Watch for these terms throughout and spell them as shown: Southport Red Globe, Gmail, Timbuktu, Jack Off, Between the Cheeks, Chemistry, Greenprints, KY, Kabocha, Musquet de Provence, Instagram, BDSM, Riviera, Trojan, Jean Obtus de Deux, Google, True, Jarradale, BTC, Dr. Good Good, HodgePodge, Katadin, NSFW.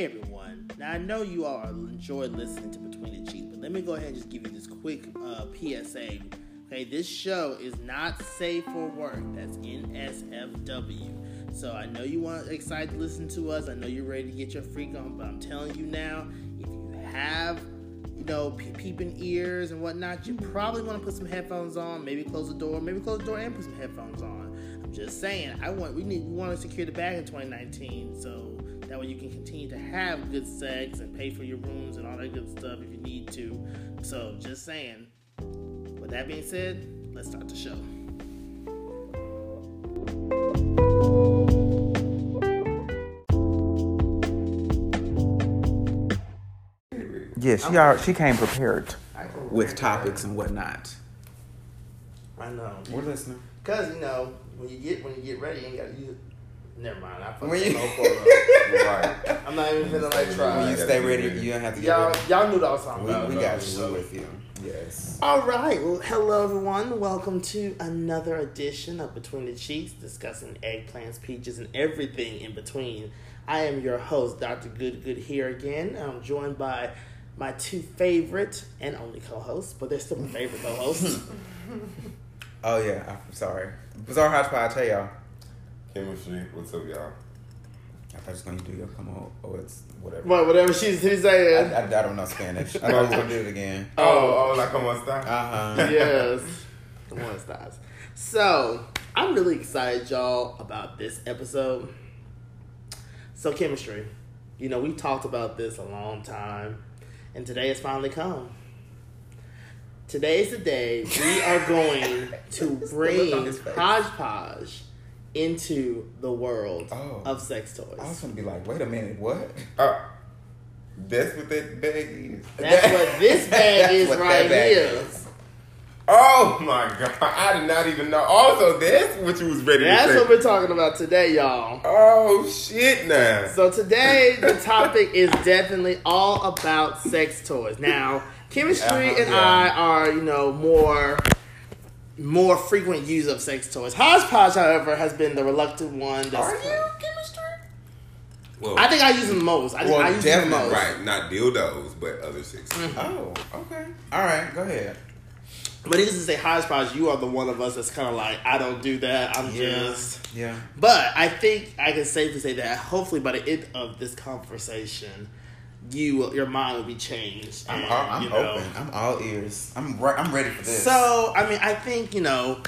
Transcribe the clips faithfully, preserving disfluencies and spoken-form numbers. Hey everyone, now I know you all enjoy listening to Between the Cheeks, but let me go ahead and just give you this quick uh, P S A. Okay, this show is not safe for work. That's N S F W. So I know you want excited to listen to us. I know you're ready to get your freak on, but I'm telling you now, if you have, you know, peeping ears and whatnot, you probably want to put some headphones on, maybe close the door, maybe close the door and put some headphones on. I'm just saying, I want we need we want to secure the bag in twenty nineteen, so that way you can continue to have good sex and pay for your rooms and all that good stuff if you need to. So just saying. With that being said, let's start the show. Yeah, she, okay. are, she came prepared with topics and whatnot. I know. We're listening. Because, you know, when you get when you get ready, you ain't got to use it. Never mind, I fucking you, right. I'm not even feeling like trying. When you stay ready, you don't have to. Y'all, y'all knew that I was talking about. We, we got you. So. We're with you. Yes. All right. Well, hello everyone. Welcome to another edition of Between the Cheeks, discussing eggplants, peaches, and everything in between. I am your host, Doctor Good Good, here again. I'm joined by my two favorite and only co-hosts, but they're still my favorite co-hosts. Oh yeah, I'm sorry. Bizarre HodgePodge. Hey y'all. Chemistry, what's up, y'all? I thought she was going to do your come on. Oh, it's whatever. What, whatever she's saying. I, I, I don't know Spanish. I thought we were going to do it again. Oh, oh, like como estas? Uh-huh. Yes. Como estas. So, I'm really excited, y'all, about this episode. So, chemistry. You know, we talked about this a long time, and today has finally come. Today's the day we are going to bring HodgePodge into the world oh, of sex toys. I was gonna be like, wait a minute, what? Uh, that's what that bag is. That's what this bag is right bag here. Is. Oh my god, I did not even know. Also, that's what you was ready that's to say. That's what we're talking about today, y'all. Oh shit, now. So today the topic is definitely all about sex toys. Now, Chemistry uh-huh, and yeah. I are, you know, more. More frequent use of sex toys. HodgePodge, however, has been the reluctant one. That's Are you chemistry? Well, I think I use them the most. I think well, I use them the most. Right, not dildos, but other sex toys. Mm-hmm. Oh, okay. All right, go ahead. But it is to say, HodgePodge, you are the one of us that's kind of like, I don't do that. I'm yeah. just. Yeah. But I think I can safely say that hopefully by the end of this conversation, you your mind will be changed. And, I'm, all, I'm you know, open. I'm all ears. I'm re- I'm ready for this. So I mean, I think you know,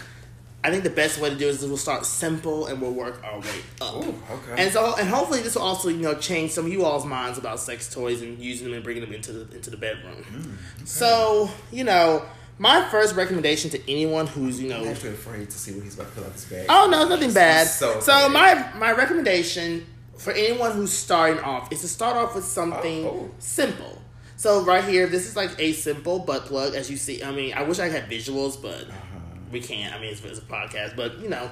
I think the best way to do it is we'll start simple and we'll work our way up. Ooh, okay. And so and hopefully this will also you know change some of you all's minds about sex toys and using them and bringing them into the into the bedroom. Mm, okay. So you know. My first recommendation to anyone who's, you know... I'm actually afraid to see what he's about to fill out this bag. Oh, no, it's nothing bad. So, so my, my recommendation for anyone who's starting off is to start off with something oh, oh. simple. So right here, this is like a simple butt plug, as you see. I mean, I wish I had visuals, but uh-huh. we can't. I mean, it's, it's a podcast. But, you know,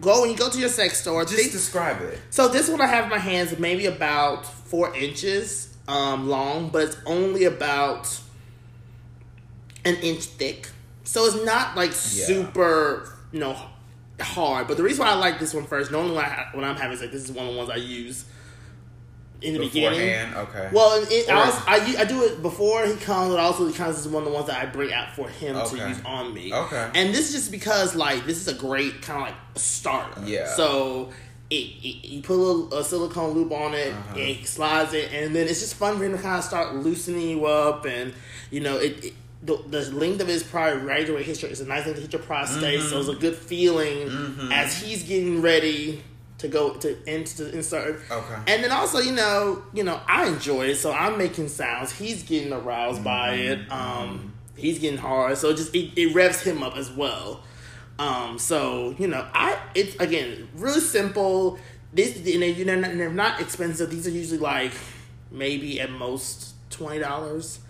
go when you go to your sex store. Just think, describe it. So this one I have in my hands is maybe about four inches um, long, but it's only about... an inch thick. So it's not like yeah. super, you know, hard. But the reason why I like this one first, normally when, I, when I'm having sex, this is one of the ones I use in the beforehand, beginning. Okay. Well, it, it, I, was, I I do it before he comes, but also he comes is one of the ones that I bring out for him okay. to use on me. Okay. And this is just because, like, this is a great kind of, like, starter. Yeah. So... It, it, you put a, little, a silicone loop on it, uh-huh. it slides it, and then it's just fun for him to kind of start loosening you up, and you know it. it the, the length of his prior regular history is a nice thing to hit your prostate, mm-hmm. so it's a good feeling mm-hmm. as he's getting ready to go to into insert. Okay, and then also you know you know I enjoy it, so I'm making sounds. He's getting aroused mm-hmm. by it. Um, he's getting hard, so it just it, it revs him up as well. Um, so, you know, I, it's, again, really simple. This, and they, you know, they're not expensive. These are usually, like, maybe at most twenty dollars.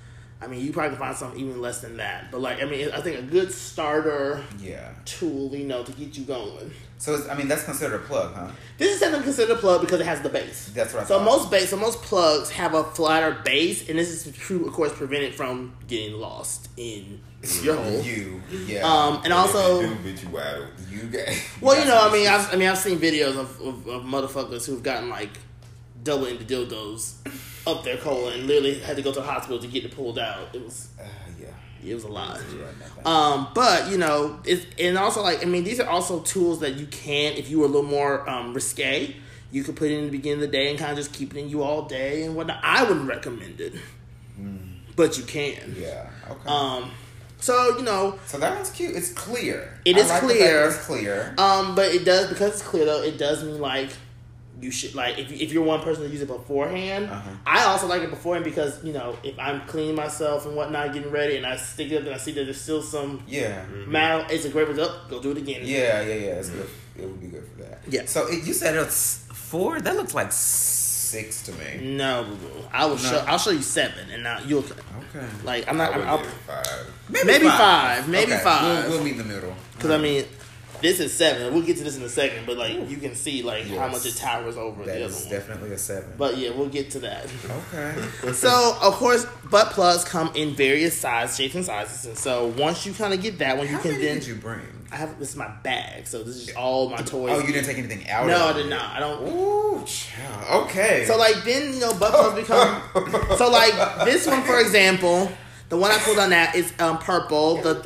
I mean, you probably can find something even less than that. But, like, I mean, I think a good starter yeah. tool, you know, to get you going. So, it's, I mean, that's considered a plug, huh? This is definitely considered a plug because it has the base. That's right. So, most base, so most plugs have a flatter base, and this is, true, of course, prevent it from getting lost in your hole. You, yeah. Um, and also... You got, you well, you know, I mean, I've, I mean, I've seen videos of, of, of motherfuckers who've gotten, like... doubling the dildos up their colon. Literally had to go to the hospital to get it pulled out. It was uh, yeah, it was a lot. Yeah, um, but you know, it's and also like I mean, these are also tools that you can, if you were a little more um, risque, you could put it in the beginning of the day and kind of just keep it in you all day and whatnot. I wouldn't recommend it, mm. but you can. Yeah. Okay. Um. So, you know... So that one's cute. It's clear. It is like clear. It's clear. Um, but it does... Because it's clear, though, it does mean, like, you should... Like, if, you, if you're one person to use it beforehand... Uh-huh. I also like it beforehand because, you know, if I'm cleaning myself and whatnot, getting ready, and I stick it up and I see that there's still some... Yeah. Mal- it's a great result. Go do it again. Yeah, yeah, yeah. It's good. It would be good for that. Yeah. So, it, you said it's four? That looks like six to me. No, boo boo. I will no. show. I'll show you seven, and now you'll. Okay. Like I'm not. I'm, I'll, five. Maybe, maybe five. five. Maybe okay. five. We'll, we'll meet in the middle. Because right. I mean, this is seven. We'll get to this in a second, but like Ooh. you can see like yes. how much it towers over that the other one. That is definitely a seven. But yeah, we'll get to that. Okay. So of course, butt plugs come in various sizes, shapes, and sizes, and so once you kind of get that one, you how can many then. Did you bring? I have this is my bag, so this is all my toys. Oh, you didn't take anything out? No, of I did not. I don't. Ooh, child. Okay. So like then you know butt plugs become. So like this one, for example, the one I pulled on that is um purple. The, the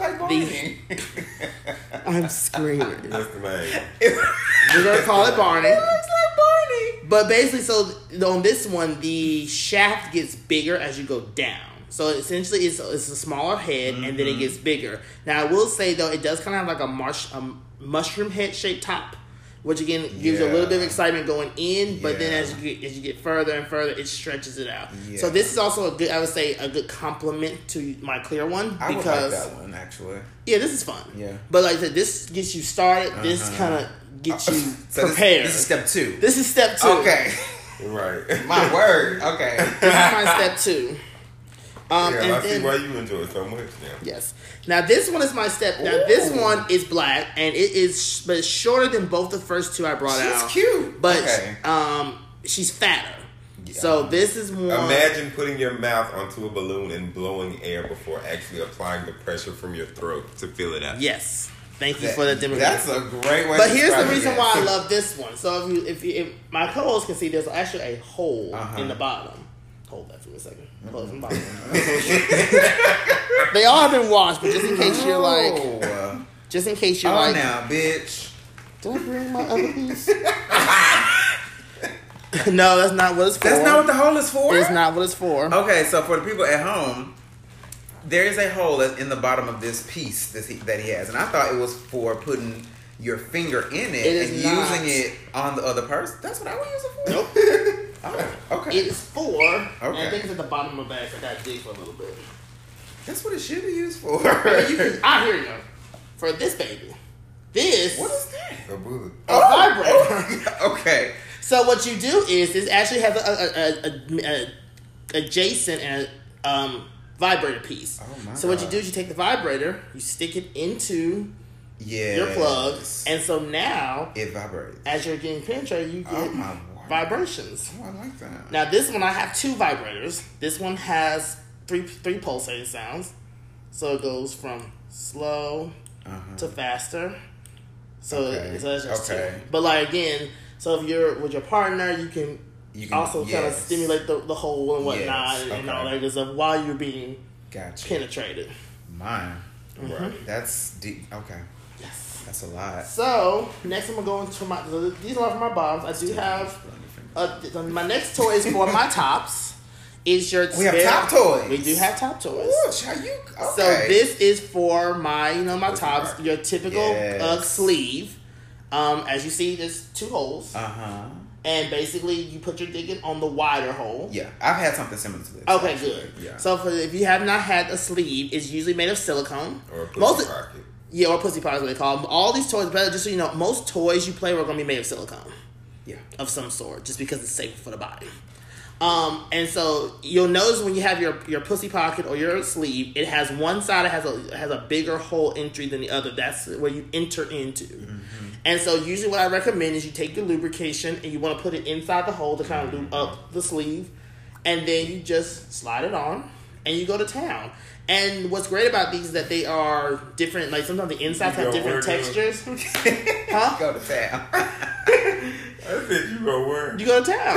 I'm screaming. That's the bag. We're gonna call it Barney. It looks like Barney. But basically, so on this one, the shaft gets bigger as you go down. So essentially, it's it's a smaller head, mm-hmm. and then it gets bigger. Now I will say though, it does kind of have like a marsh, um, mushroom head shaped top, which again gives yeah. you a little bit of excitement going in. But yeah. then as you get, as you get further and further, it stretches it out. Yeah. So this is also a good, I would say, a good compliment to my clear one. Because, I would like that one actually. Yeah, this is fun. Yeah, but like I said, this gets you started. Uh-huh. This kind of gets you so prepared. This, this is step two. This is step two. Okay, right. My word. Okay, this is my step two. Um, yeah, and I then, see why you enjoy it so much now. Yes. Now this one is my step. Now Ooh. this one is black, and it is, but it's shorter than both the first two I brought she's out. She's cute, but okay. um, she's fatter. Yeah. So this is one. Imagine putting your mouth onto a balloon and blowing air before actually applying the pressure from your throat to fill it out. Yes. Thank you that, for that demographic. That's a great way. But to here's the reason why I love this one. So if you, if, you, if my co-host can see, there's actually a hole uh-huh. in the bottom. Hold that for a second. Hold mm-hmm. it from They all have been washed, but just in case you're like, just in case you're oh, like, now, bitch. Did I bring my other piece? No, that's not what it's for. That's not what the hole is for. It's not what it's for. Okay, so for the people at home, there is a hole that's in the bottom of this piece that he, that he has, and I thought it was for putting your finger in it, it and not. using it on the other person. That's what I would use it for. Nope. Oh, okay. It is four. Okay. And I think it's at the bottom of the bag, so I got to dig for a little bit. That's what it should be used for. I, mean, you, I hear you. For this baby. This. What is that? A bullet. A oh, vibrator. Oh, okay. So what you do is, this actually has a, a, a, a, a adjacent and a, um, vibrator piece. Oh my so what God. you do is you take the vibrator, you stick it into... Yeah. Your plugs, and so now it vibrates. As you're getting penetrated, you get oh my vibrations. Oh, I like that. Now this one I have two vibrators. This one has three three pulsating sounds, so it goes from slow uh-huh. to faster. So okay. it, so that's just okay. two. But like again, so if you're with your partner, you can, you can also yes. kind of stimulate the, the hole and whatnot yes. okay. and all that good stuff while you're being gotcha. penetrated. Mine, mm-hmm. right? That's deep. Okay. Yes. That's a lot. So, next I'm going to go into my... So these are all for my bottoms. I do have... A, my next toy is for my tops. Is your... We spare, have top toys. We do have top toys. Ooh, child, you, okay. So, this is for my, you know, my What's tops. Your typical yes. uh, sleeve. Um, as you see, there's two holes. Uh-huh. And basically, you put your dick in on the wider hole. Yeah. I've had something similar to this. Okay, actually. good. Yeah. So, for, if you have not had a sleeve, it's usually made of silicone. Or a pussy Most, pocket. Yeah, or pussy pot is what they call them. All these toys, but just so you know, most toys you play with are going to be made of silicone. Yeah. Of some sort, just because it's safer for the body. Um, and so you'll notice when you have your, your pussy pocket or your sleeve, it has one side that has a, has a bigger hole entry than the other. That's where you enter into. Mm-hmm. And so usually what I recommend is you take your lubrication and you want to put it inside the hole to kind of lube up the sleeve. And then you just slide it on and you go to town. And what's great about these is that they are different. Like, sometimes the insides have different textures. Huh? Go to town. I said you go where? You go to town.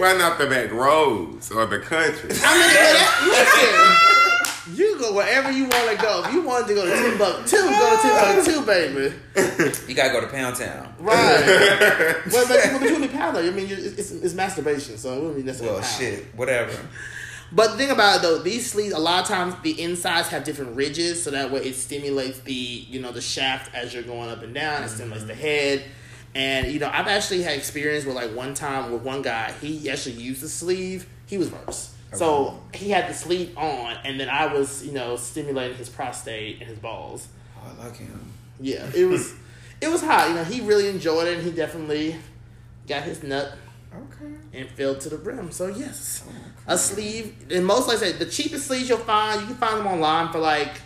Why not the back roads or the country? I mean, that, listen, you go wherever you want to go. If you wanted to go to Timbuktu, go to Timbuktu, baby. You gotta go to Pound Town, right? Well, but between the pound, I mean, it's, it's masturbation, so it wouldn't be necessarily. Well, pound. Shit, whatever. But the thing about it though, these sleeves, a lot of times the insides have different ridges, so that way it stimulates the, you know, the shaft as you're going up and down. It stimulates mm-hmm. the head. And, you know, I've actually had experience with, like, one time with one guy, he actually used the sleeve. He was verse. Okay. So he had the sleeve on, and then I was, you know, stimulating his prostate and his balls. Oh, I like him. Yeah, it was it was hot. You know, he really enjoyed it, and he definitely got his nut. Okay. And filled to the brim. So, yes. Okay. A sleeve. And most, like I said, the cheapest sleeves you'll find, you can find them online for, like,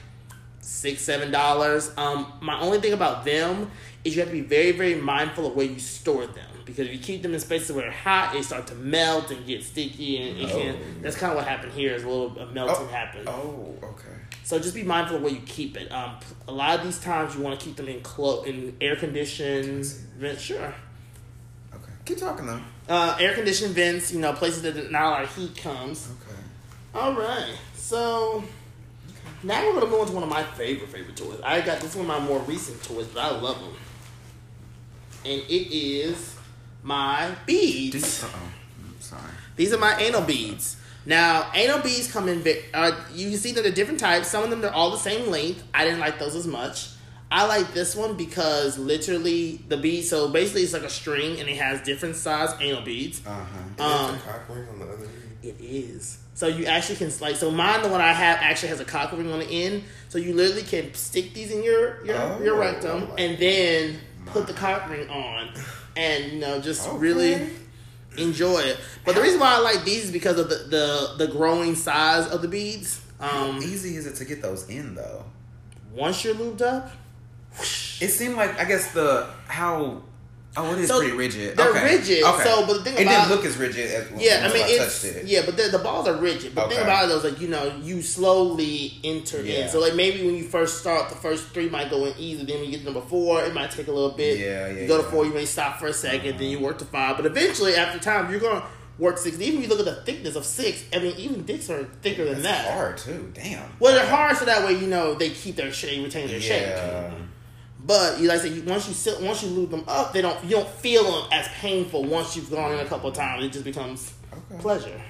six, seven dollars. Um, my only thing about them is you have to be very, very mindful of where you store them, because if you keep them in spaces where they're hot, they start to melt and get sticky, and it oh. can, that's kind of what happened here. Is a little of melting oh. happened. Oh, okay. So just be mindful of where you keep it. Um, a lot of these times you want to keep them in clo- in air conditioned vents. Sure. Okay. Keep talking though. Uh, air conditioned vents. You know, places that not a lot of heat comes. Okay. All right. So. Now we're going to move on to one of my favorite, favorite toys. I got this one of my more recent toys, but I love them. And it is my beads. These, uh-oh. I'm sorry. These are my anal beads. Now, anal beads come in... Uh, you can see that they're different types. Some of them, they're all the same length. I didn't like those as much. I like this one because literally the beads... So basically it's like a string and it has different size anal beads. Uh-huh. Um, is it a cock ring on the other end? It is. So you actually can, like, so mine, the one I have, actually has a cock ring on the end. So you literally can stick these in your your, oh, your rectum like and then mine. Put the cock ring on and, you know, just okay. really enjoy it. But the reason why I like these is because of the, the, the growing size of the beads. Um, How easy is it to get those in, though? Once you're lubed up? Whoosh. It seemed like, I guess, the, how... Oh, it is so pretty rigid. They're okay. rigid. Okay. So, but the thing it about it didn't look as rigid as when yeah, I mean, I it's, touched it. Yeah, but the, the balls are rigid. But okay. the thing about it is, like, you know, you slowly enter yeah. in. So, like, maybe when you first start, the first three might go in easy. Then when you get to number four, it might take a little bit. Yeah, yeah. You go yeah. to four, you may stop for a second. Mm-hmm. Then you work to five. But eventually, after time, you're going to work six. Even if you look at the thickness of six, I mean, even dicks are thicker than That's that. Hard, too. Damn. Well, they're hard, so that way, you know, they keep their shape, retain their yeah. shape. But you like I said, you, once you sit, once you lube them up, they don't you don't feel them as painful once you've gone in a couple of times. It just becomes okay. pleasure.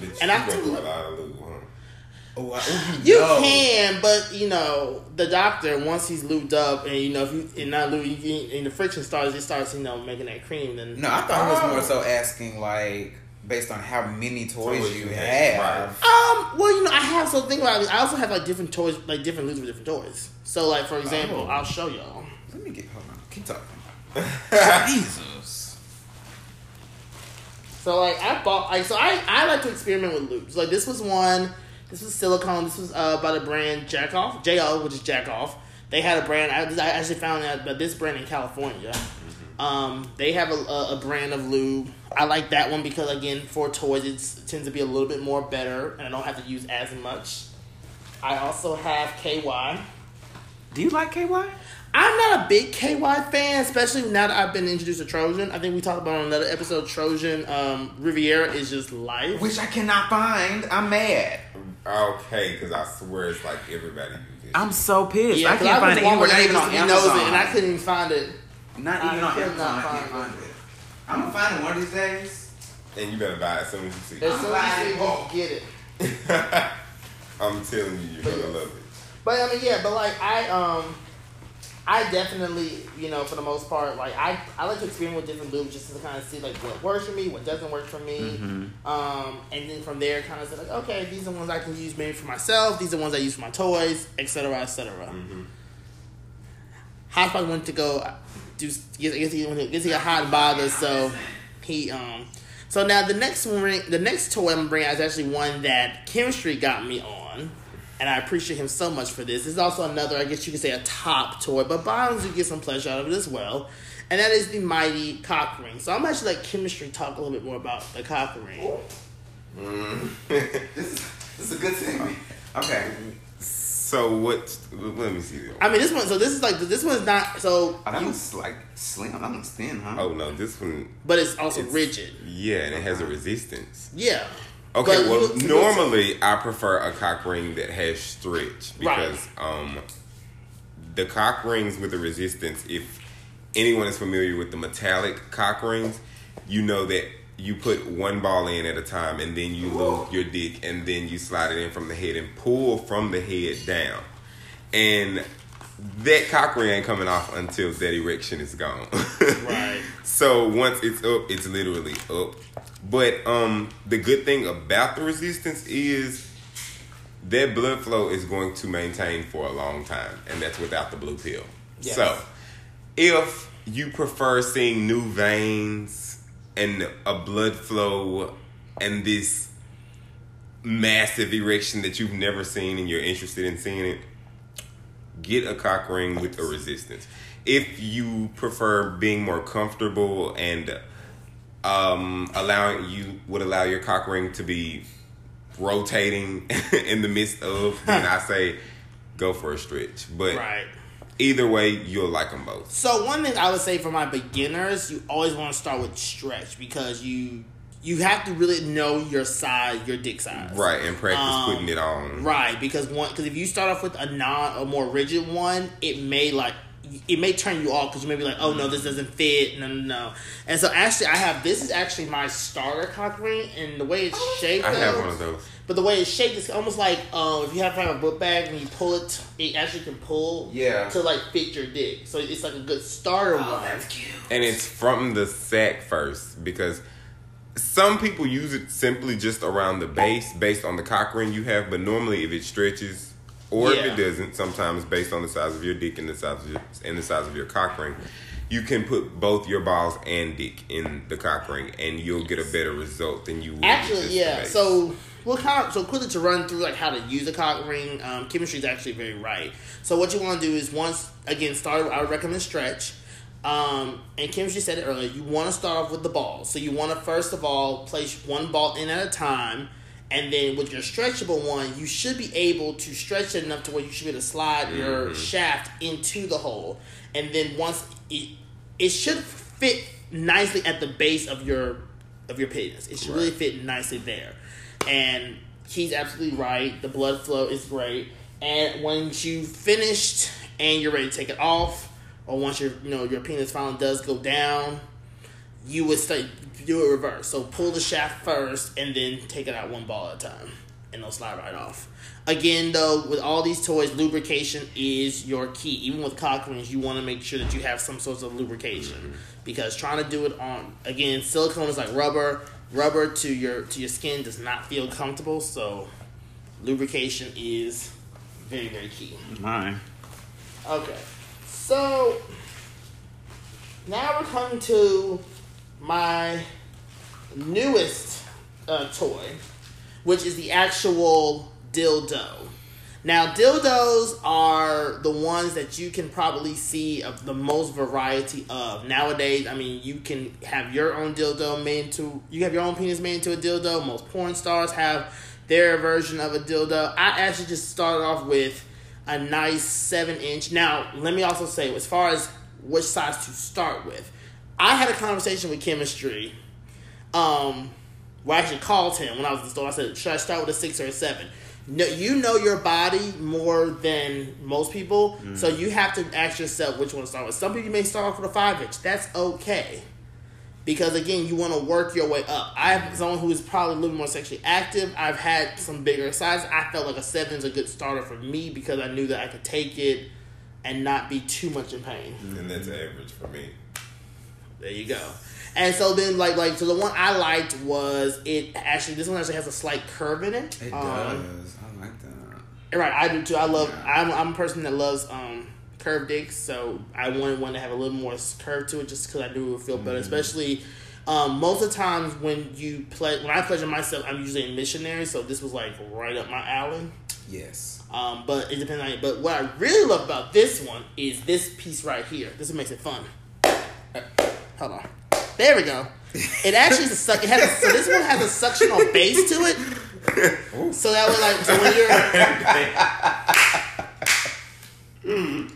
Did and I think oh, I, you no. can, but you know the doctor once he's lubed up, and you know if you and not lube, you, and the friction starts, it starts you know making that cream. Then no, I thought oh. it was more so asking like. Based on how many toys, toys you have. have. Um, well, you know, I have so think about it. I also have like different toys, like different loops with different toys. So, like for example, oh. I'll show y'all. Let me get hold on. Keep talking. Jesus. So like I bought like so I I like to experiment with loops. Like this was one. This was silicone. This was uh by the brand Jack Off, J O, which is Jack Off. They had a brand. I, I actually found out about this brand in California. Um, they have a, a, a brand of lube. I like that one because, again, for toys, it's, it tends to be a little bit more better, and I don't have to use as much. I also have K Y. Do you like K Y? I'm not a big K Y fan, especially now that I've been introduced to Trojan. I think we talked about on another episode, Trojan. Um, Riviera is just life. Which I cannot find. I'm mad. Okay, because I swear it's like everybody uses it. I'm so pissed. Yeah, I can't I find it anywhere, not even on Amazon. It, and I couldn't even find it. Not even on Amazon. I can't find it. I'm gonna find it one of these days. And you better buy it as soon as you see it. As soon as you see it, you get it. I'm telling you, you're but, gonna love it. But I mean, yeah, but like I, um, I definitely, you know, for the most part, like I, I like to experiment with different loops just to kind of see like what works for me, what doesn't work for me, mm-hmm. um, and then from there, kind of say like, okay, these are ones I can use maybe for myself. These are ones I use for my toys, et cetera, et cetera. Mm-hmm. HodgePodge went to go. I guess he, I guess he got hot and bothered, so he um. So now the next one, the next toy I'm gonna bring out is actually one that Chemistry got me on, and I appreciate him so much for this. This is also another, I guess you could say, a top toy, but bottoms you get some pleasure out of it as well, and that is the mighty cock ring. So I'm actually like Chemistry talk a little bit more about the cock ring. Mm. this is this is a good thing. Okay. So what? Let me see. I mean, this one. So this is like this one's not so. Oh, that you, one's like slim. That one's thin, huh? Oh no, this one. But it's also it's, rigid. Yeah, and it has a resistance. Yeah. Okay. But well, you, normally you, I prefer a cock ring that has stretch because right. um, the cock rings with the resistance. If anyone is familiar with the metallic cock rings, you know that. You put one ball in at a time, and then you load your dick, and then you slide it in from the head and pull from the head down. And that cock ring ain't coming off until that erection is gone. Right. So once it's up, it's literally up. But um, the good thing about the resistance is that blood flow is going to maintain for a long time, and that's without the blue pill. Yes. So if you prefer seeing new veins... and a blood flow and this massive erection that you've never seen and you're interested in seeing it, get a cock ring with a resistance. If you prefer being more comfortable and um, allowing you would allow your cock ring to be rotating in the midst of, then I say go for a stretch. But right. Either way, you'll like them both. So one thing I would say for my beginners, you always want to start with stretch because you you have to really know your size, your dick size. Right, and practice um, putting it on. Right, because one because if you start off with a non a more rigid one, it may like it may turn you off because you may be like, oh no, this doesn't fit, no no no. And so actually, I have this is actually my starter cock ring, and the way it's shaped. I have one of those. But the way it's shaped, it's almost like um, if you have a book bag and you pull it, it actually can pull yeah. to like fit your dick. So it's like a good starter oh, one. That's cute. And it's from the sack first because some people use it simply just around the base based on the cock ring you have. But normally, if it stretches or yeah. if it doesn't, sometimes based on the size of your dick and the size of your, and the size of your cock ring, you can put both your balls and dick in the cock ring, and you'll get a better result than you would. Actually, with yeah. Base. So. Well, kind of, so quickly to run through like how to use a cock ring, um, chemistry is actually very right. So what you want to do is once again start. I would recommend stretch, um, and chemistry said it earlier. You want to start off with the ball. So you want to first of all place one ball in at a time, and then with your stretchable one, you should be able to stretch it enough to where you should be able to slide mm-hmm. your shaft into the hole, and then once it it should fit nicely at the base of your of your penis. It should right. really fit nicely there. And he's absolutely right. The blood flow is great. And once you've finished and you're ready to take it off, or once your you know your penis finally does go down, you would start do it reverse. So pull the shaft first and then take it out one ball at a time, and they'll slide right off. Again, though, with all these toys, lubrication is your key. Even with cock rings, you want to make sure that you have some sort of lubrication mm-hmm. because trying to do it on again, silicone is like rubber. Rubber to your to your skin does not feel comfortable, so lubrication is very, very key. Alright. Okay. So now we're coming to my newest uh, toy, which is the actual dildo. Now, dildos are the ones that you can probably see of the most variety of. Nowadays, I mean, you can have your own dildo made into... You have your own penis made into a dildo. Most porn stars have their version of a dildo. I actually just started off with a nice seven inch. Now, let me also say, as far as which size to start with, I had a conversation with Chemistry. Um, well, I actually called him when I was in the store. I said, should I start with a six or a seven? No, you know your body more than most people, mm. so you have to ask yourself which one to start with. Some people you may start off with a five inch. That's okay. Because, again, you want to work your way up. I'm someone who is probably a little more sexually active. I've had some bigger sizes. I felt like a seven is a good starter for me because I knew that I could take it and not be too much in pain. And that's average for me. There you go. And so then, like, like so the one I liked was it actually, this one actually has a slight curve in it. It um, does. I like that. Right, I do too. I love, yeah. I'm, I'm a person that loves um, curved dicks, so I wanted one to have a little more curve to it just because I knew it would feel mm-hmm. better. Especially, um, most of the times when you ple- when I pleasure myself, I'm usually a missionary, so this was like right up my alley. Yes. Um, but it depends on it. But what I really love about this one is this piece right here. This makes it fun. Hold on. There we go. It actually is a suck. It has a, so this one has a suctional base to it. Ooh. So that way, like, so when you're Mm.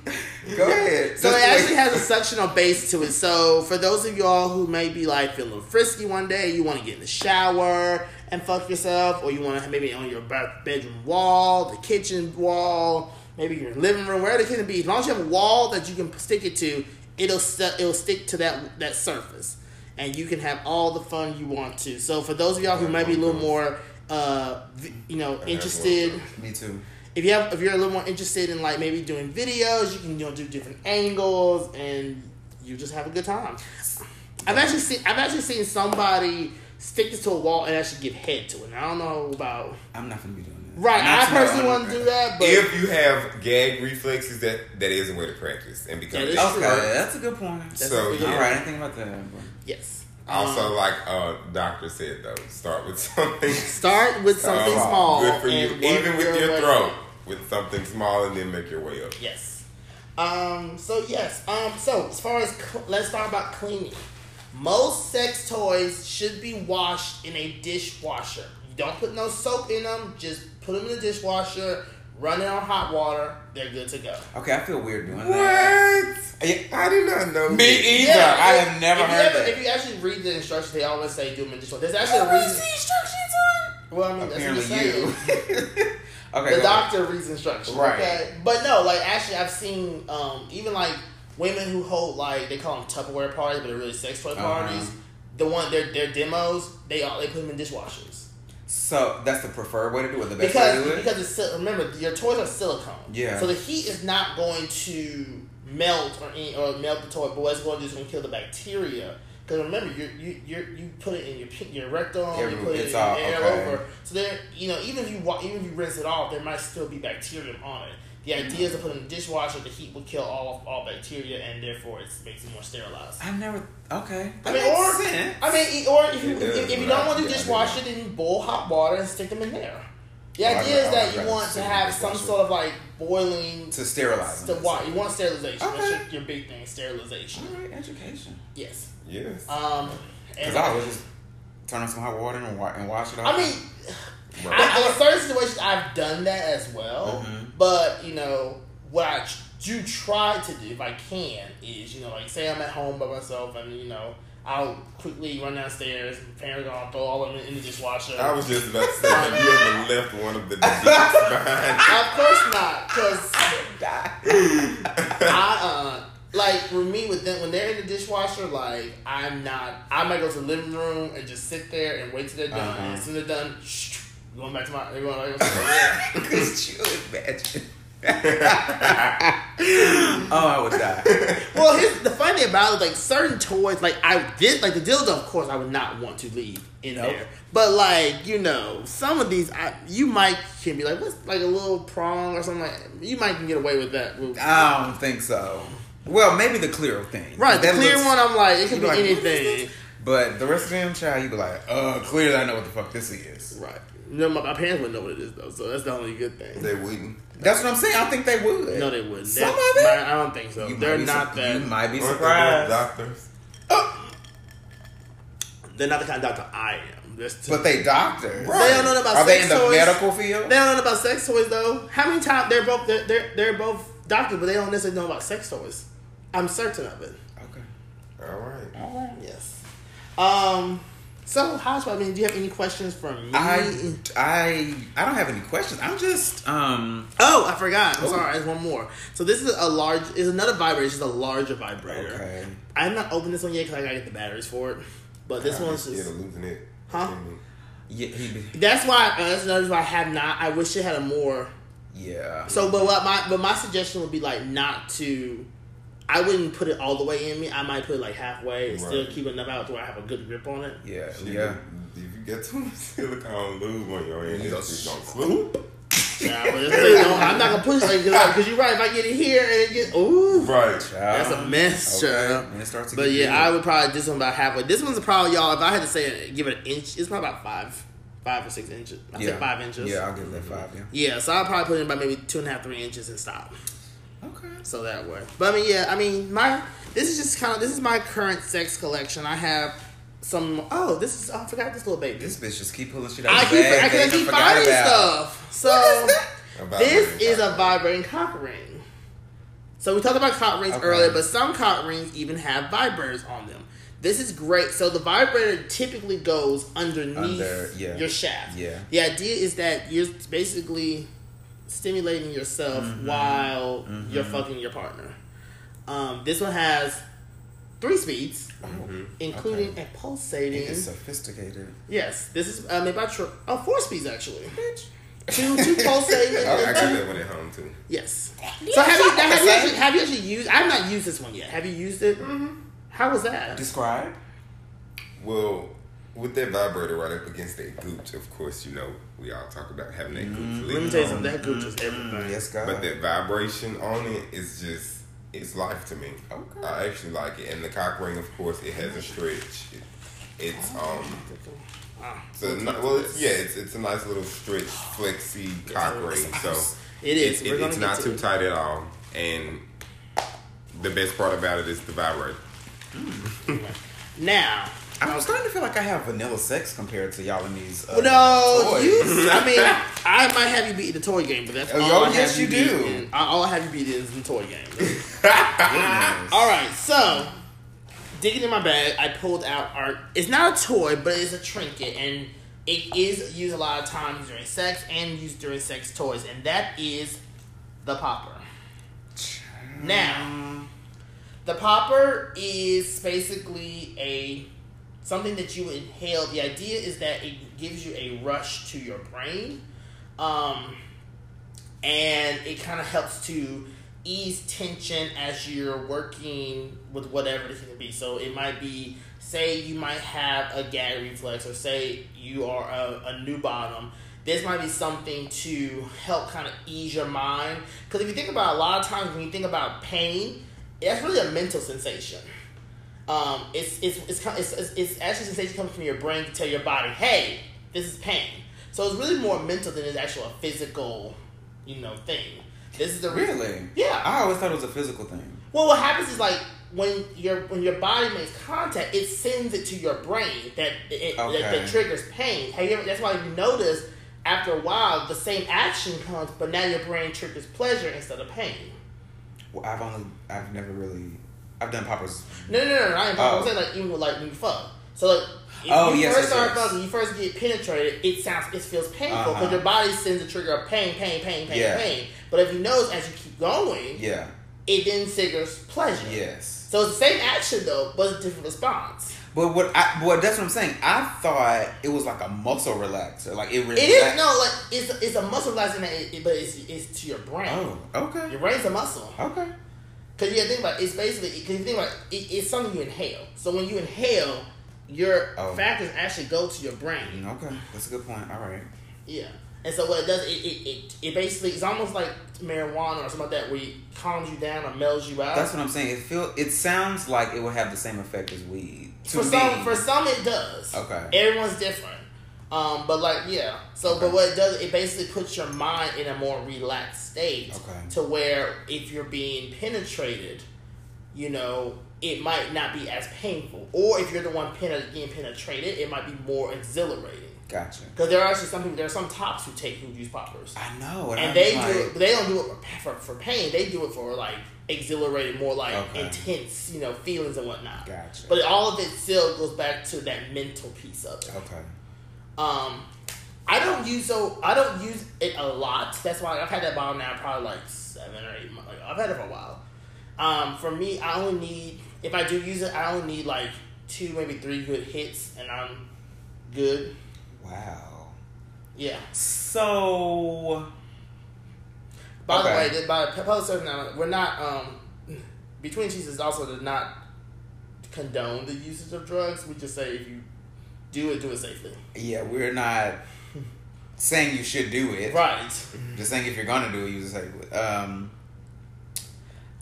Go ahead. So it actually has a suctional base to it. So for those of y'all who may be like feeling frisky one day, you want to get in the shower and fuck yourself, or you want to maybe on your bedroom wall, the kitchen wall, maybe your living room, wherever it can be. As long as you have a wall that you can stick it to, it'll st- it'll stick to that that surface, and you can have all the fun you want to. So for those of y'all who might be a little more, uh, you know, interested. Me too. If you have, if you're a little more interested in like maybe doing videos, you can, you know, do different angles, and you just have a good time. I've actually seen I've actually seen somebody stick it to a wall and actually give head to it. And I don't know about. I'm not gonna be doing that. Right, I personally want to do that. But if you have gag reflexes, that that is a way to practice and become. Yeah, okay, that's a good point. That's so good, yeah. All right, I think about that. But... Yes. Also, um, like uh, doctor said, though, start with something. Start with something uh, small. Good for you, even with your throat. With something small, and then make your way up. Yes. Um. So yes. Um. So as far as cl- let's talk about cleaning. Most sex toys should be washed in a dishwasher. You don't put no soap in them. Just put them in the dishwasher. Run it on hot water. They're good to go. Okay, I feel weird doing what? that. What? I did not know. Me either. Yeah, I have never if heard ever, that. If you actually read the instructions, they always say do them in the dishwasher. There's actually I a reason. The instructions on? Well, I mean, apparently that's what you. Okay, the doctor reads instructions, right? Okay? But no, like actually, I've seen um, even like women who hold like they call them Tupperware parties, but they're really sex toy parties. Uh-huh. The one their their demos, they all they put them in dishwashers. So that's the preferred way to do it. The best because, way to do it because it's, remember your toys are silicone, yeah. So the heat is not going to melt or any, or melt the toy, but what's going to do is going to kill the bacteria. Because remember, you you you put it in your your rectum, it, you put it in your all, air okay. over. So there, you know, even if you even if you rinse it off, there might still be bacteria on it. The idea mm-hmm. is to put it in the dishwasher. The heat will kill all all bacteria, and therefore it makes it more sterilized. I've never okay. That I mean, makes or sense. I mean, or if you, if, if you don't want to dishwasher, then you boil hot water and stick them in there. The well, idea is that you want to have some sort of like boiling to sterilize. To water. You want sterilization. Okay. That's your, your big thing, sterilization. All right, education. Yes. Yes. Um, because I would just turn on some hot water and, wa- and wash it off. I mean, right. I, in certain situations, I've done that as well. Mm-hmm. But, you know, what I do try to do, if I can, is, you know, like, say I'm at home by myself and, you know, I'll quickly run downstairs and parents will throw all of them in the dishwasher. I was just about to say, have you ever left one of the behind? Of course not, because I, uh... like, for me, with them, when they're in the dishwasher, like, I'm not... I might go to the living room and just sit there and wait till they're done. Uh-huh. And as soon as they're done, shh, going back to my... They're going back to my... Because you imagine. Oh, I would die. Well, here's the funny thing about it, like, certain toys, like, I did... Like, the dildo, of course, I would not want to leave in nope. there. But, like, you know, some of these, I, you might can be like, what's, like, a little prong or something like that. You might can get away with that. I don't think so. Well, maybe the clear thing. Right, the clear looks, one, I'm like, it could be like, anything. But the rest of them, child, you be like, oh, clearly I know what the fuck this is. Right. No, my, my parents wouldn't know what it is, though, so that's the only good thing. They wouldn't. That's what I'm saying. I think they would. No, they wouldn't. Some of it? I don't think so. You they're not that. You might be surprised. Doctors. Oh. They're not the kind of doctor I am. But they doctors. Right. They don't know about Are sex toys. Are they in the medical field? They don't know about sex toys, though. How many times they're both, they're, they're, they're both doctors, but they don't necessarily know about sex toys. I'm certain of it. Okay. All right. All right. Yes. Um. So, Hodge, I mean, do you have any questions for me? I, I, I don't have any questions. I'm just. Um. Oh, I forgot. I'm oh. sorry. There's one more. So this is a large. It's another vibrator. It's just a larger vibrator. Okay. I have not opened this one yet because I gotta get the batteries for it. But this God, one's just. Losing it. Huh? Yeah. He, that's why. Uh, that's another reason why I have not. I wish it had a more. Yeah. So, but what my but my suggestion would be like not to. I wouldn't put it all the way in me. I might put it like halfway and right. still keep enough out to where I have a good grip on it. Yeah, she yeah. If you get too much silicone lube on your hand, it's going to swoop. Nah, but it's, you know, I'm not going to push it because like, you're right. If I get it here and it gets, ooh. Right, child. That's a mess, okay. Child. It starts to but yeah, bigger. I would probably do something about halfway. This one's probably, y'all, if I had to say give it an inch, it's probably about five. Five or six inches. I yeah. said five inches. Yeah, I'll give that five, yeah. Yeah, so I'll probably put it in about maybe two and a half, three inches and stop. Okay. So that way. But I mean, yeah, I mean, my, this is just kind of, this is my current sex collection. I have some, oh, this is, oh, I forgot this little baby. This bitch just keep pulling shit out of the bag. I can't keep finding stuff. So, this is a vibrating cock ring. So we talked about cock rings okay. earlier, but some cock rings even have vibrators on them. This is great. So the vibrator typically goes underneath Under, yeah. your shaft. Yeah. The idea is that you're basically stimulating yourself mm-hmm. while mm-hmm. you're fucking your partner. Um, this one has three speeds, mm-hmm. including okay. a pulsating. It is sophisticated. Yes. This is uh, made by True. Oh, four speeds, actually. Bitch. Two, two pulsating. Oh, I got that one at home, too. Yes. So have you, have, you actually, have you actually used... I've not used this one yet. Have you used it? Mm-hmm. How was that? Describe. Well, with that vibrator right up against that gooch, of course, you know, we all talk about having that mm-hmm. gooch. Let me tell you something. That gooch is everything. Yes, God. But that vibration on it is just... It's life to me. Okay. I actually like it. And the cock ring, of course, it has a stretch. It, it's, um... So it's a, well, it's, yeah, it's it's a nice little stretch, flexy cock ring. So it is. It, it, it's not too it. tight at all, and the best part about it is the vibrator. Mm. Now, I'm starting to feel like I have vanilla sex compared to y'all in these. Uh, no, toys. You. I mean, I might have you beat the toy game, but that's oh, all. I yes, have you, you do. In, all I have you beat is the toy game. All right, so. Digging in my bag, I pulled out art. It's not a toy, but it's a trinket, and it is used a lot of times during sex and used during sex toys, and that is the popper. Now, the popper is basically a something that you inhale. The idea is that it gives you a rush to your brain, um, and it kind of helps to ease tension as you're working with whatever this can be. So it might be, say you might have a gag reflex, or say you are a, a new bottom. This might be something to help kind of ease your mind. Because if you think about it, a lot of times when you think about pain, that's really a mental sensation. Um, it's, it's, it's, it's, it's, it's actually a sensation that comes from your brain to tell your body, hey, this is pain. So it's really more mental than it's actually a physical, you know, thing. This is the reason. Really? Yeah. I always thought it was a physical thing. Well, what happens is like when your when your body makes contact, it sends it to your brain that it okay. that, that triggers pain. Have you ever, that's why you notice after a while the same action comes, but now your brain triggers pleasure instead of pain. Well, I've only I've never really I've done poppers. No, no, no, no. I ain't poppers. I'm saying like even with like when you fuck. So like if oh, you yes, first yes, start yes. fucking, you first get penetrated, it sounds, it feels painful because uh-huh. your body sends a trigger of pain, pain, pain, pain, yeah. pain. But if you notice as you keep going, yeah, it then triggers pleasure. Yes. So it's the same action though, but a different response. But what I, well, that's what I'm saying. I thought it was like a muscle relaxer, like it. Relax- it is no, like it's it's a muscle relaxer, it, it, but it's it's to your brain. Oh, okay. Your brain's a muscle. Okay. Because you think about it, it's basically because you think about it, it, it's something you inhale. So when you inhale. Your oh. factors actually go to your brain. Okay, that's a good point. All right. Yeah, and so what it does, it it, it, it basically it's almost like marijuana or something like that, where it calms you down or mellows you out. That's what I'm saying. It feel it sounds like it would have the same effect as weed. To for me. some, for some it does. Okay, everyone's different. Um, but like yeah, so okay. but what it does, it basically puts your mind in a more relaxed state. Okay, to where if you're being penetrated, you know. It might not be as painful. Or if you're the one pen- getting penetrated, it might be more exhilarating. Gotcha. Because there are actually some people, there are some tops who take who use poppers. I know. And, and they like... do it, they don't do it for, for, for pain. They do it for like exhilarating, more like okay. intense, you know, feelings and whatnot. Gotcha. But all of it still goes back to that mental piece of it. Okay. Um, I don't use so I don't use it a lot. That's why I've had that bottle now probably like seven or eight months. Like, I've had it for a while. Um, for me, I only need. If I do use it, I only need like two, maybe three good hits, and I'm good. Wow. Yeah. So. By okay. the way, by public now we're not. Um, Between Jesus also does not condone the usage of drugs. We just say if you do it, do it safely. Yeah, we're not saying you should do it. Right. Just saying if you're gonna do it, you just say. Um,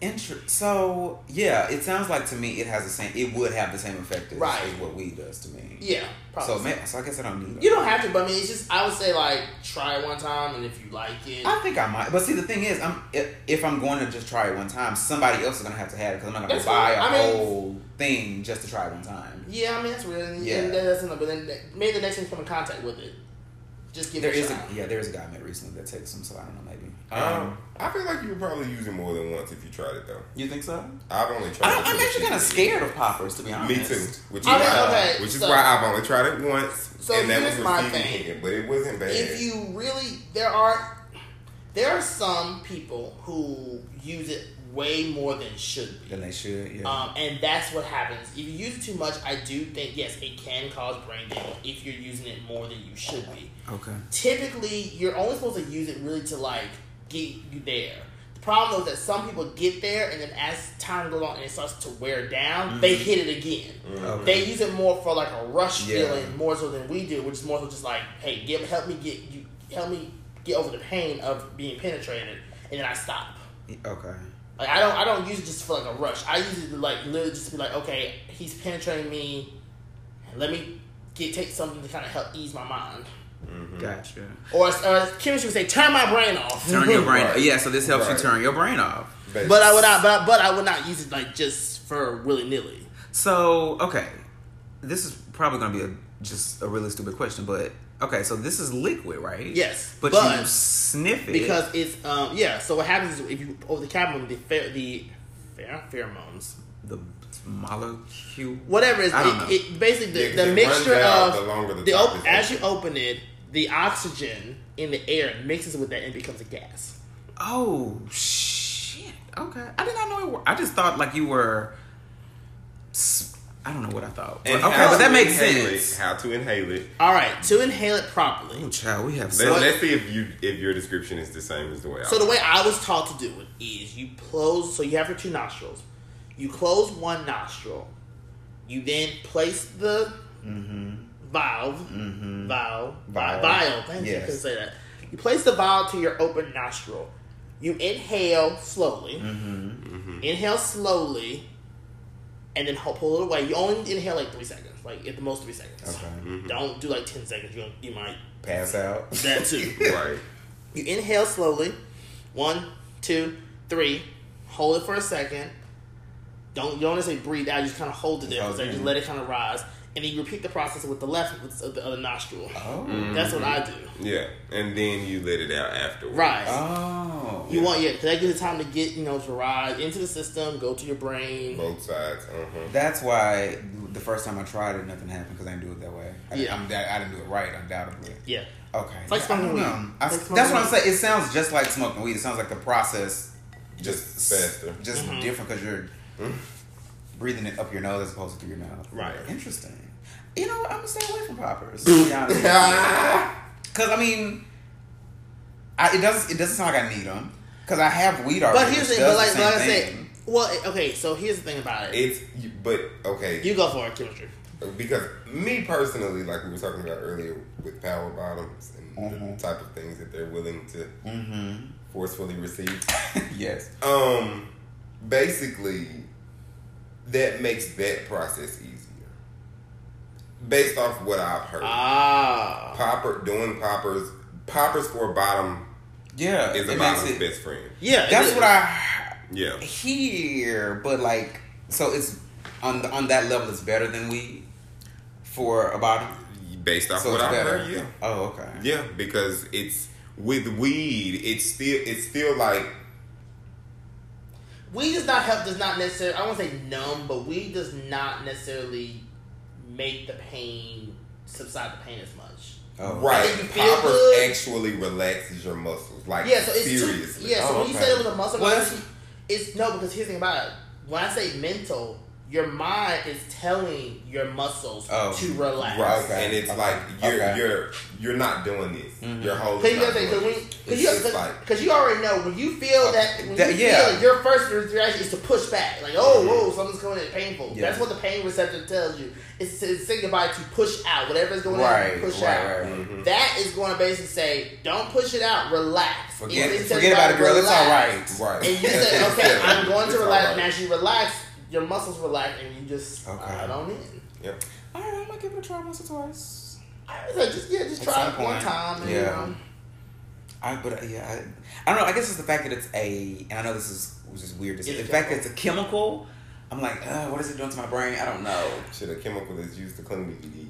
Inter- so yeah, it sounds like to me it has the same. It would have the same effect as, right. as what weed does to me. Yeah, probably. So, man, so I guess I don't need it. You don't have to, but I mean, it's just I would say like try it one time, and if you like it, I think I might. But see, the thing is, I'm if, if I'm going to just try it one time, somebody else is gonna have to have it because I'm not gonna buy a mean, whole thing just to try it one time. Yeah, I mean that's weird. And, yeah, and that's enough, but then maybe the next thing you come in contact with it. just give there it is a shot. Yeah, there is a guy I met recently that takes them, so I don't know, maybe. Um, um, I feel like you would probably use it more than once if you tried it, though. You think so? I've only tried I, it. I'm actually kind of scared of poppers, to be honest. Me too. Which is, okay, why, okay. Which is so, why I've only tried it once, so and that was my thing. It, but it wasn't bad. If you really, there are, there are some people who use it way more than should be. Than they should, yeah. Um, and that's what happens. If you use it too much, I do think, yes, it can cause brain damage if you're using it more than you should be. Okay. Typically, you're only supposed to use it really to, like, get you there. The problem is that some people get there, and then as time goes on and it starts to wear down, mm-hmm. they hit it again. Mm-hmm. They use it more for, like, a rush yeah. feeling, more so than we do, which is more so just like, hey, give, help me get you, help me get over the pain of being penetrated, and then I stop. Okay. Like, I don't I don't use it just for, like, a rush. I use it to, like, literally just to be like, okay, he's penetrating me. Let me get take something to kind of help ease my mind. Mm-hmm. Gotcha. Or uh, chemistry would say, turn my brain off. Turn your brain off. Yeah, so this helps right. you turn your brain off. But, but I would not, but, but I would not use it, like, just for willy-nilly. So, okay. This is probably going to be a, just a really stupid question, but... Okay, so this is liquid, right? Yes. But, but you sniff it. Because it's, um, yeah, so what happens is if you, over the cavern, the, fer- the fer- pheromones. The molecule? Whatever it is. I don't it, know. It, basically, the, yeah, the mixture of, the longer the the op- as you open it, the oxygen in the air mixes with that and becomes a gas. Oh, shit. Okay. I did not know it worked. I just thought, like, you were... Sp- I don't know what I thought. And okay, but that makes sense. It, how to inhale it? All right, to inhale it properly. Oh, child, we have. Let, let's see if you if your description is the same as the way. I So was. The way I was taught to do it is you close. So you have your two nostrils. You close one nostril. You then place the mm-hmm. valve, mm-hmm. valve, valve, vial. Thank yes. you. I couldn't say that. You place the vial to your open nostril. You inhale slowly. Mm-hmm. Mm-hmm. Inhale slowly. And then pull it away. You only inhale like three seconds, like at the most three seconds. Okay. Mm-hmm. Don't do like ten seconds. You you might pass out. That too. Right. You inhale slowly, one, two, three. Hold it for a second. Don't you don't necessarily breathe out. You just kind of hold it there. Okay. So you just let it kind of rise, and then you repeat the process with the left with the other nostril. Oh. Mm-hmm. That's what I do. Yeah, and then you let it out afterwards. Right. Oh. You yeah. want yeah, because that gives it time to get you know to ride into the system, go to your brain. Both sides. Uh-huh. That's why the first time I tried it, nothing happened because I didn't do it that way. I, yeah. I'm, I didn't do it right, undoubtedly. Yeah. Okay. It's like smoking weed. I, like smoking that's weed. What I'm saying. It sounds just like smoking weed. It sounds like the process just faster, just mm-hmm. different because you're mm-hmm. breathing it up your nose as opposed to through your mouth. Right. Interesting. You know, I'm gonna stay away from poppers. Because I mean. I, it doesn't. It doesn't sound like I need them because I have weed already. But here's the thing. But like, like I said, well, okay. So here's the thing about it. It's but okay. You go for it, chemistry. Because me personally, like we were talking about earlier, with power bottoms and mm-hmm. the type of things that they're willing to mm-hmm. forcefully receive. Yes. Um. Basically, that makes that process easier. Based off what I've heard, ah, popper doing poppers. Poppers for bottom yeah, is a bottom's it, best friend. Yeah, that's is. What I yeah. hear. But like, so it's on the, on that level, it's better than weed for a bottom. Based off so what I heard, yeah. Oh, okay. Yeah, because it's with weed, it's still it's still like weed does not help. Does not necessarily. I won't say numb, but weed does not necessarily make the pain subside the pain as much. Oh, right, popper good. Actually relaxes your muscles. Like yeah, so it's seriously. Too, yeah, so oh, when okay. you said it was a muscle, relaxation, it's no because here's the thing about it. When I say mental, your mind is telling your muscles oh, to relax, right? Okay. And it's okay. like you're okay. you're you're not doing this. Mm-hmm. Your whole because you, like, you already know when you feel okay, that when that, you yeah. feel your first reaction is to push back, like oh mm-hmm. whoa something's coming in painful. Yeah. That's what the pain receptor tells you. It's thinking about it to push out. Whatever's going right, on, push right, out. Right, mm-hmm. That is going to basically say, don't push it out, relax. Forget, it, forget about it, girl. Relax. It's all right. Right. And you say, okay, I'm going to it's relax. Right. And as you relax, your muscles relax and you just okay. out on in. Yep. All right, I'm going to give it a try once or twice. I was like, just, yeah, just try it one time. And, yeah. You know. I, but, yeah, I, I don't know. I guess it's the fact that it's a, and I know this is, this is weird to say, the fact that it's a chemical. I'm like, uh, what is it doing to my brain? I don't know. Shit, a chemical that's used to clean D V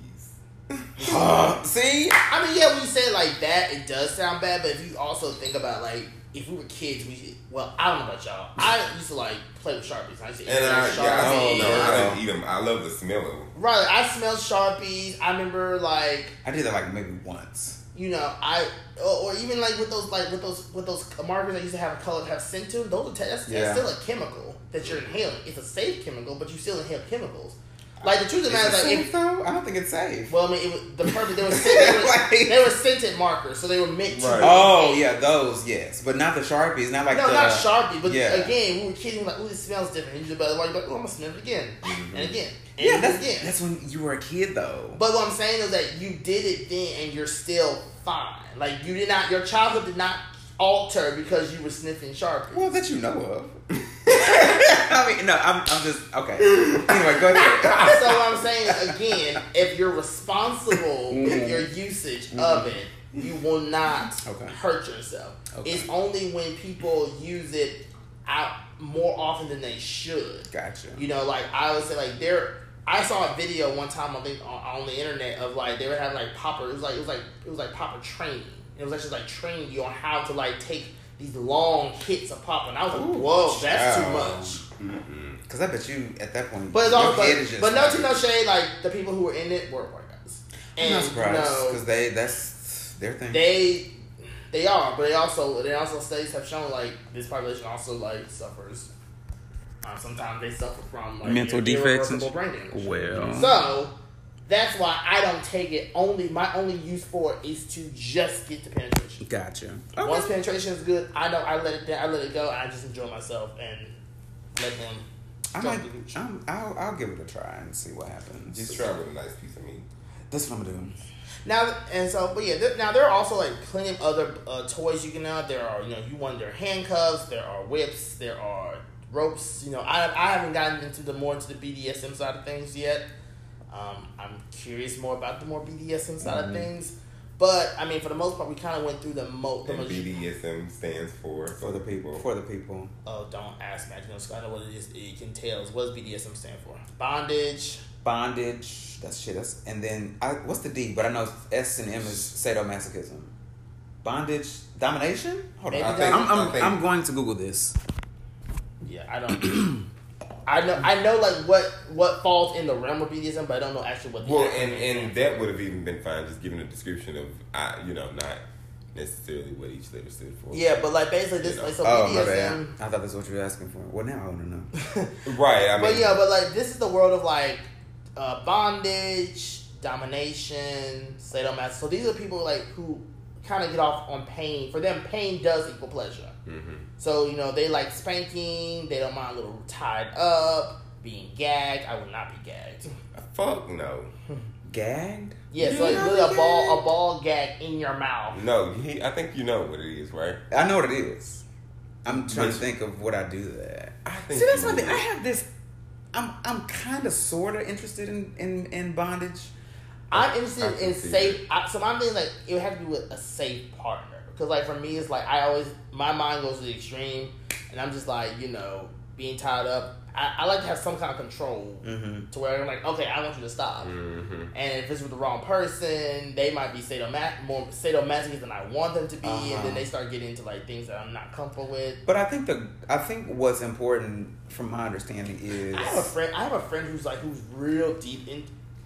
Ds. uh, see, I mean, yeah, when you say it like that, it does sound bad. But if you also think about like, if we were kids, we should, well, I don't know about y'all. I used to like play with Sharpies. I used to eat and I, Sharpies. Yeah, I don't know. I didn't eat them. I love the smell of them. Right, I smelled Sharpies. I remember like I did that like maybe once. You know, I or, or even like with those like with those with those markers that used to have a color have scent to them. Those are that's, yeah. that's still a chemical that you're inhaling. It's a safe chemical, but you still inhale chemicals. Like the truth of the matter is, like, if, though? I don't think it's safe. Well, I mean, it was the purpose. They were scented, they, were, like, they were scented markers, so they were meant to. Right. Oh yeah, those yes, but not the Sharpies. Not like no, the, not Sharpie. But yeah. again, we were kids. We were like, "Ooh, this smells different." And you're like, "Oh, I'm gonna smell it again mm-hmm. and again." And yeah, that's again. That's when you were a kid, though. But what I'm saying is that you did it then, and you're still fine. Like you did not. Your childhood did not alter because you were sniffing Sharpies. Well, that you know of. I mean, no, I'm, I'm just, okay. Anyway, go ahead. So what I'm saying, again, if you're responsible mm. with your usage mm. of it, you will not okay. hurt yourself. Okay. It's only when people use it out more often than they should. Gotcha. You know, like, I would say, like, there, I saw a video one time, I think, on, on the internet of, like, they were having, like, popper, it was like, it was like, it was like popper training. It was actually, like, training you on how to, like, take these long hits of pop, and I was like, ooh, whoa, that's child. Too much. Because I bet you, at that point, but it's all, but, is just but no, like, to no shade, like, the people who were in it were white guys. And, I'm not surprised, because you know, they, that's their thing. They, they are, but they also, they also, studies have shown, like, this population also, like, suffers. Uh, sometimes they suffer from, like, mental defects and brain damage. Well. So, that's why I don't take it. Only my only use for it is to just get the penetration. Gotcha. Okay. Once penetration is good, I know I let it down, I let it go. I just enjoy myself and let them. I might. I'm, I'll, I'll give it a try and see what happens. Just try with a nice piece of meat. That's what I'm doing. Now and so, but yeah. There, now there are also like plenty of other uh, toys you can have. There are you know you want their handcuffs. There are whips. There are ropes. You know I I haven't gotten into the more into the B D S M side of things yet. Um, I'm curious more about the more B D S M side mm-hmm. of things, but I mean, for the most part, we kind of went through the most. The most B D S M stands for for the people. For the people. Oh, don't ask me. You know, so I know what it is. It entails. What does B D S M stand for? Bondage. Bondage. That's shit. That's and then I, what's the D? But I know S and M is sadomasochism. Bondage, domination. Hold Maybe on. I think, I'm I'm, think. I'm going to Google this. Yeah, I don't. I know, I know, like what, what falls in the realm of B D S M, but I don't know actually what. The well, and, and that would have even been fine, just giving a description of, I, you know, not necessarily what each letter stood for. Yeah, but like basically this, you like so oh, B D S M. I thought that's what you were asking for. Well, now I want to know. Right, I mean, but yeah, but like this is the world of like uh, bondage, domination, sadomasochism. So these are people like who kind of get off on pain. For them, pain does equal pleasure. Mm-hmm. So, you know, they like spanking, they don't mind a little tied up, being gagged. I will not be gagged. Fuck no. Gagged? Yes, yeah, so like literally a ball a ball gag in your mouth. No, he, I think you know what it is, right? I know what it is. I'm trying but to think of what I do that. I think See, that's my thing. I have this, I'm I'm kind of sort of interested in, in, in bondage. I'm interested in safe, I, so my thing is like, it would have to be with a safe partner. Because, like, for me, it's like I always, my mind goes to the extreme, and I'm just like, you know, being tied up. I, I like to have some kind of control mm-hmm. to where I'm like, okay, I want you to stop. Mm-hmm. And if it's with the wrong person, they might be sadomas- more sadomasochist than I want them to be, uh-huh. and then they start getting into, like, things that I'm not comfortable with. But I think the I think what's important, from my understanding, is I have a friend. I have a friend who's like who's real deep in,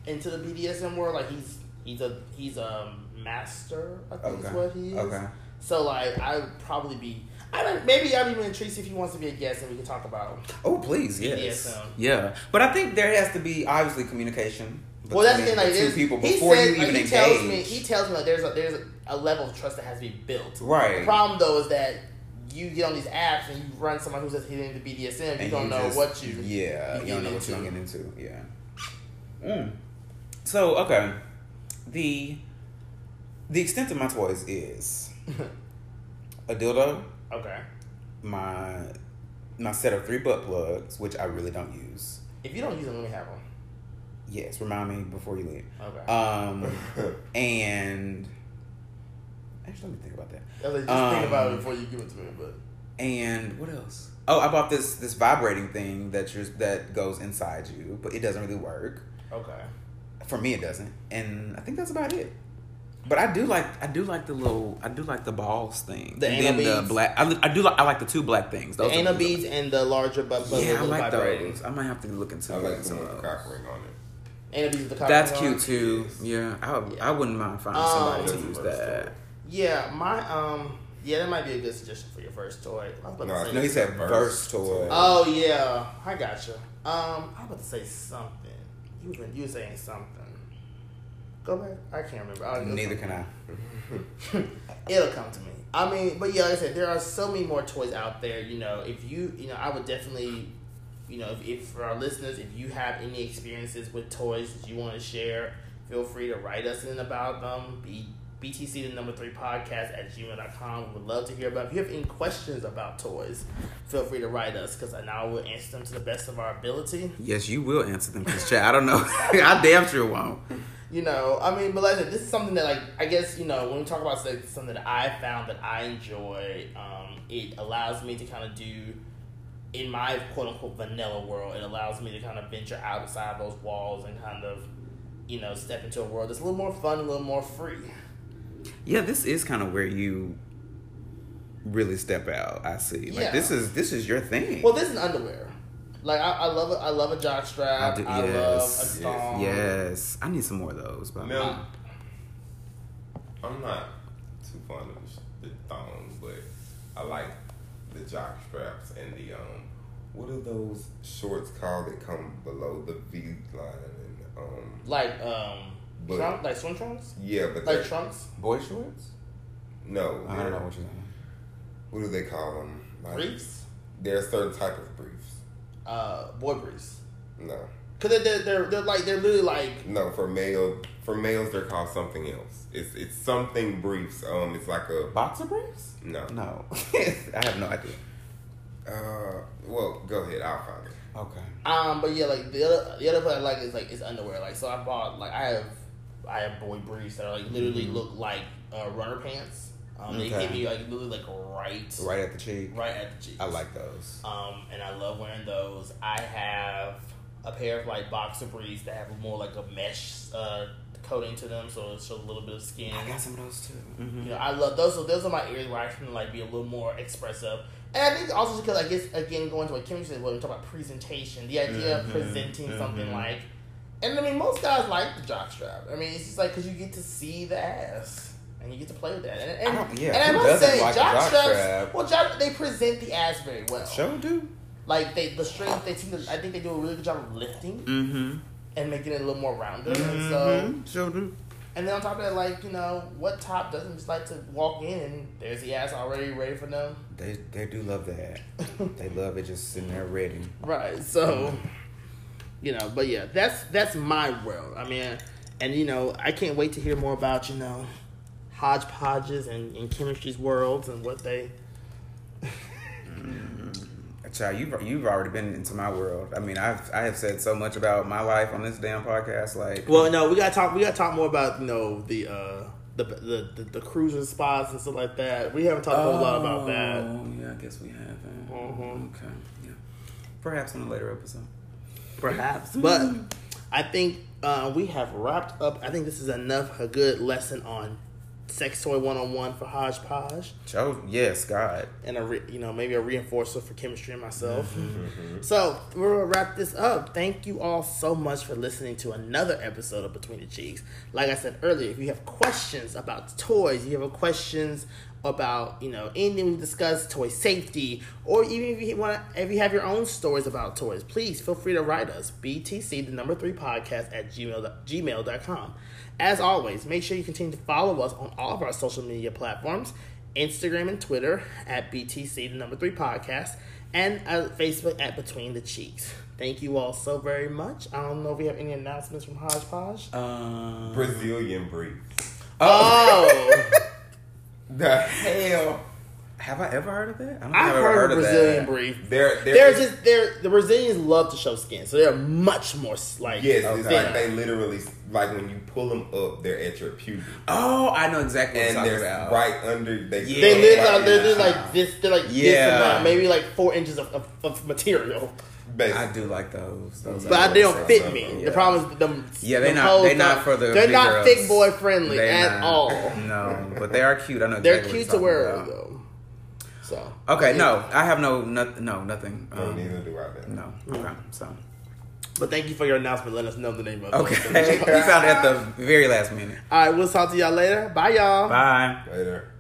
into the B D S M world. Like he's he's a he's um. master, I think okay. is what he is. Okay. So, like, I would probably be... I don't, Maybe I'd be intrigued if he wants to be a guest and we can talk about... Oh, please, yes. B D S M. Yeah. But I think there has to be, obviously, communication between well, that's the, like, two people before says, you even like, he engage. Tells me, he tells me like, there's, a, there's a, a level of trust that has to be built. Right. The problem, though, is that you get on these apps and you run someone who says he's into B D S M, and you don't you know just, what you... Yeah, you, you don't know what you're getting into. Yeah. Mm. So, okay. The... The extent of my toys is a dildo. Okay. My my set of three butt plugs, which I really don't use. If you don't use them, let me have them. Yes, remind me before you leave. Okay. Um, and actually, let me think about that. I was like, just um, think about it before you give it to me. But and what else? Oh, I bought this this vibrating thing that you're that goes inside you, but it doesn't really work. Okay. For me, it doesn't, and I think that's about it. But I do like, I do like the little, I do like the balls thing. The and anal then beads. The black, I, I do like, I like the two black things. Those the anal beads like. And the larger butt. Bu- yeah, I like vibrators. Those. I might have to look into. I like some of the cock ring on it. Anal beads with the cock ring. That's cute too. Yes. Yeah, I yeah. I wouldn't mind finding um, somebody to use that. Toy. Yeah, my um, yeah, that might be a good suggestion for your first toy. I was no, no, he said first toy. Oh yeah, I gotcha. Um, I was about to say something. You were, you were saying something. Go back. I can't remember. I Neither can I. It'll come to me. I mean, but yeah, like I said, there are so many more toys out there. You know, if you, you know, I would definitely, you know, if, if for our listeners, if you have any experiences with toys that you want to share, feel free to write us in about them. Be, B T C the number three podcast at gmail dot com. We would love to hear about it. If you have any questions about toys, feel free to write us because I know I will answer them to the best of our ability. Yes, you will answer them because, Chad, I don't know. I damn sure won't. You know, I mean, but like I said, this is something that, like, I guess, you know, when we talk about sex, it's something that I found that I enjoy. Um, it allows me to kind of do, in my quote unquote vanilla world, it allows me to kind of venture outside those walls and kind of, you know, step into a world that's a little more fun, a little more free. Yeah, this is kind of where you really step out. I see. Like yeah. this is this is your thing. Well, this is underwear. Like I, I love it. I love a jockstrap. I, do, I yes, love a thong. Yes, yes, I need some more of those. But no, I'm not too fond of the thongs, but I like the jockstraps and the um. What are those shorts called that come below the V line and um? Like um. But, Trunk, like swim trunks? Yeah, but like trunks? Boy shorts? No. I don't know what you're saying. What do they call them? Like, briefs? They're a certain type of briefs. Uh, boy briefs. No. Because they're, they're, they're like, they're literally like... No, for male, for males, they're called something else. It's it's something briefs. Um, It's like a... Boxer briefs? No. No. I have no idea. Uh, Well, go ahead. I'll find it. Okay. Um, But yeah, like, the other, the other part I like is, like, it's underwear. Like, so I bought, like, I have... I have boy briefs that are like literally mm-hmm. look like uh, runner pants. Um, okay. They give you like literally like right, right at the cheek, right at the cheek. I like those. Um, and I love wearing those. I have a pair of like boxer briefs that have more like a mesh uh, coating to them, so it shows a little bit of skin. I got some of those too. Mm-hmm. You know, I love those. So those are my areas where I can like be a little more expressive. And I think also because I guess again going to what Kim said when we talk about presentation, the idea mm-hmm. of presenting mm-hmm. something like. And I mean, most guys like the jockstrap. I mean, it's just like because you get to see the ass and you get to play with that. And and I, yeah, and I must say, like jockstraps. Jock well, jock, they present the ass very well. Sure do. Like they, the strength they seem to. I think they do a really good job of lifting mm-hmm. and making it a little more rounded. Mm-hmm. And so sure do. And then on top of that, like you know, what top doesn't just like to walk in and there's the ass already ready for them. They they do love that. They love it just sitting there ready. Right. So. You know, but yeah, that's that's my world. I mean, and you know, I can't wait to hear more about, you know, HodgePodges and, and Chemistry's worlds and what they... mm. Child, you've, you've already been into my world. I mean, I've, I have said so much about my life on this damn podcast, like... Well, no, we gotta talk, we gotta talk more about, you know, the, uh, the, the, the, the cruising spots and stuff like that. We haven't talked oh, a whole lot about that. Oh, yeah, I guess we haven't. Mm-hmm. Okay, yeah. Perhaps on a later episode. Perhaps, but I think uh, we have wrapped up. I think this is enough a good lesson on sex toy one on one for HodgePodge. Oh yes, God, and a re- you know maybe a reinforcer for Chemistry and myself. Mm-hmm. So we're gonna wrap this up. Thank you all so much for listening to another episode of Between the Cheeks. Like I said earlier, if you have questions about toys, you have questions about you know anything we discuss, toy safety, or even if you want to, if you have your own stories about toys, please feel free to write us B T C the number three podcast at gmail dot com. As always, make sure you continue to follow us on all of our social media platforms, Instagram and Twitter at B T C the number three podcast, and Facebook at Between the Cheeks. Thank you all so very much. I don't know if we have any announcements from HodgePodge. Um, Brazilian briefs. Oh. The hell have I ever heard of that? I don't I've ever heard, heard of Brazilian that. brief. They're, they're, they're just they're the Brazilians love to show skin, so they're much more like yes, okay. It's like they literally like when you pull them up, they're at your pubic. Oh, I know exactly. And what they're about. right under. They yeah. they live right out. They're, they're like this. They're like yeah. this amount, maybe like four inches of, of, of material. Basically. I do like those. those but I, they don't fit me. Yeah. The problem is them. Yeah, they're not. They're not for the. They're not girls. Thick boy friendly they're at not, all. No, but they are cute. I know. They're cute to wear about. Though. So. Okay. Yeah. No, I have no. No, no nothing. Um, no, neither do I. Then. No. Okay. Mm-hmm. So. But thank you for your announcement. Let us know the name of it. Okay. We found it at the very last minute. All right. We'll talk to y'all later. Bye, y'all. Bye. Later.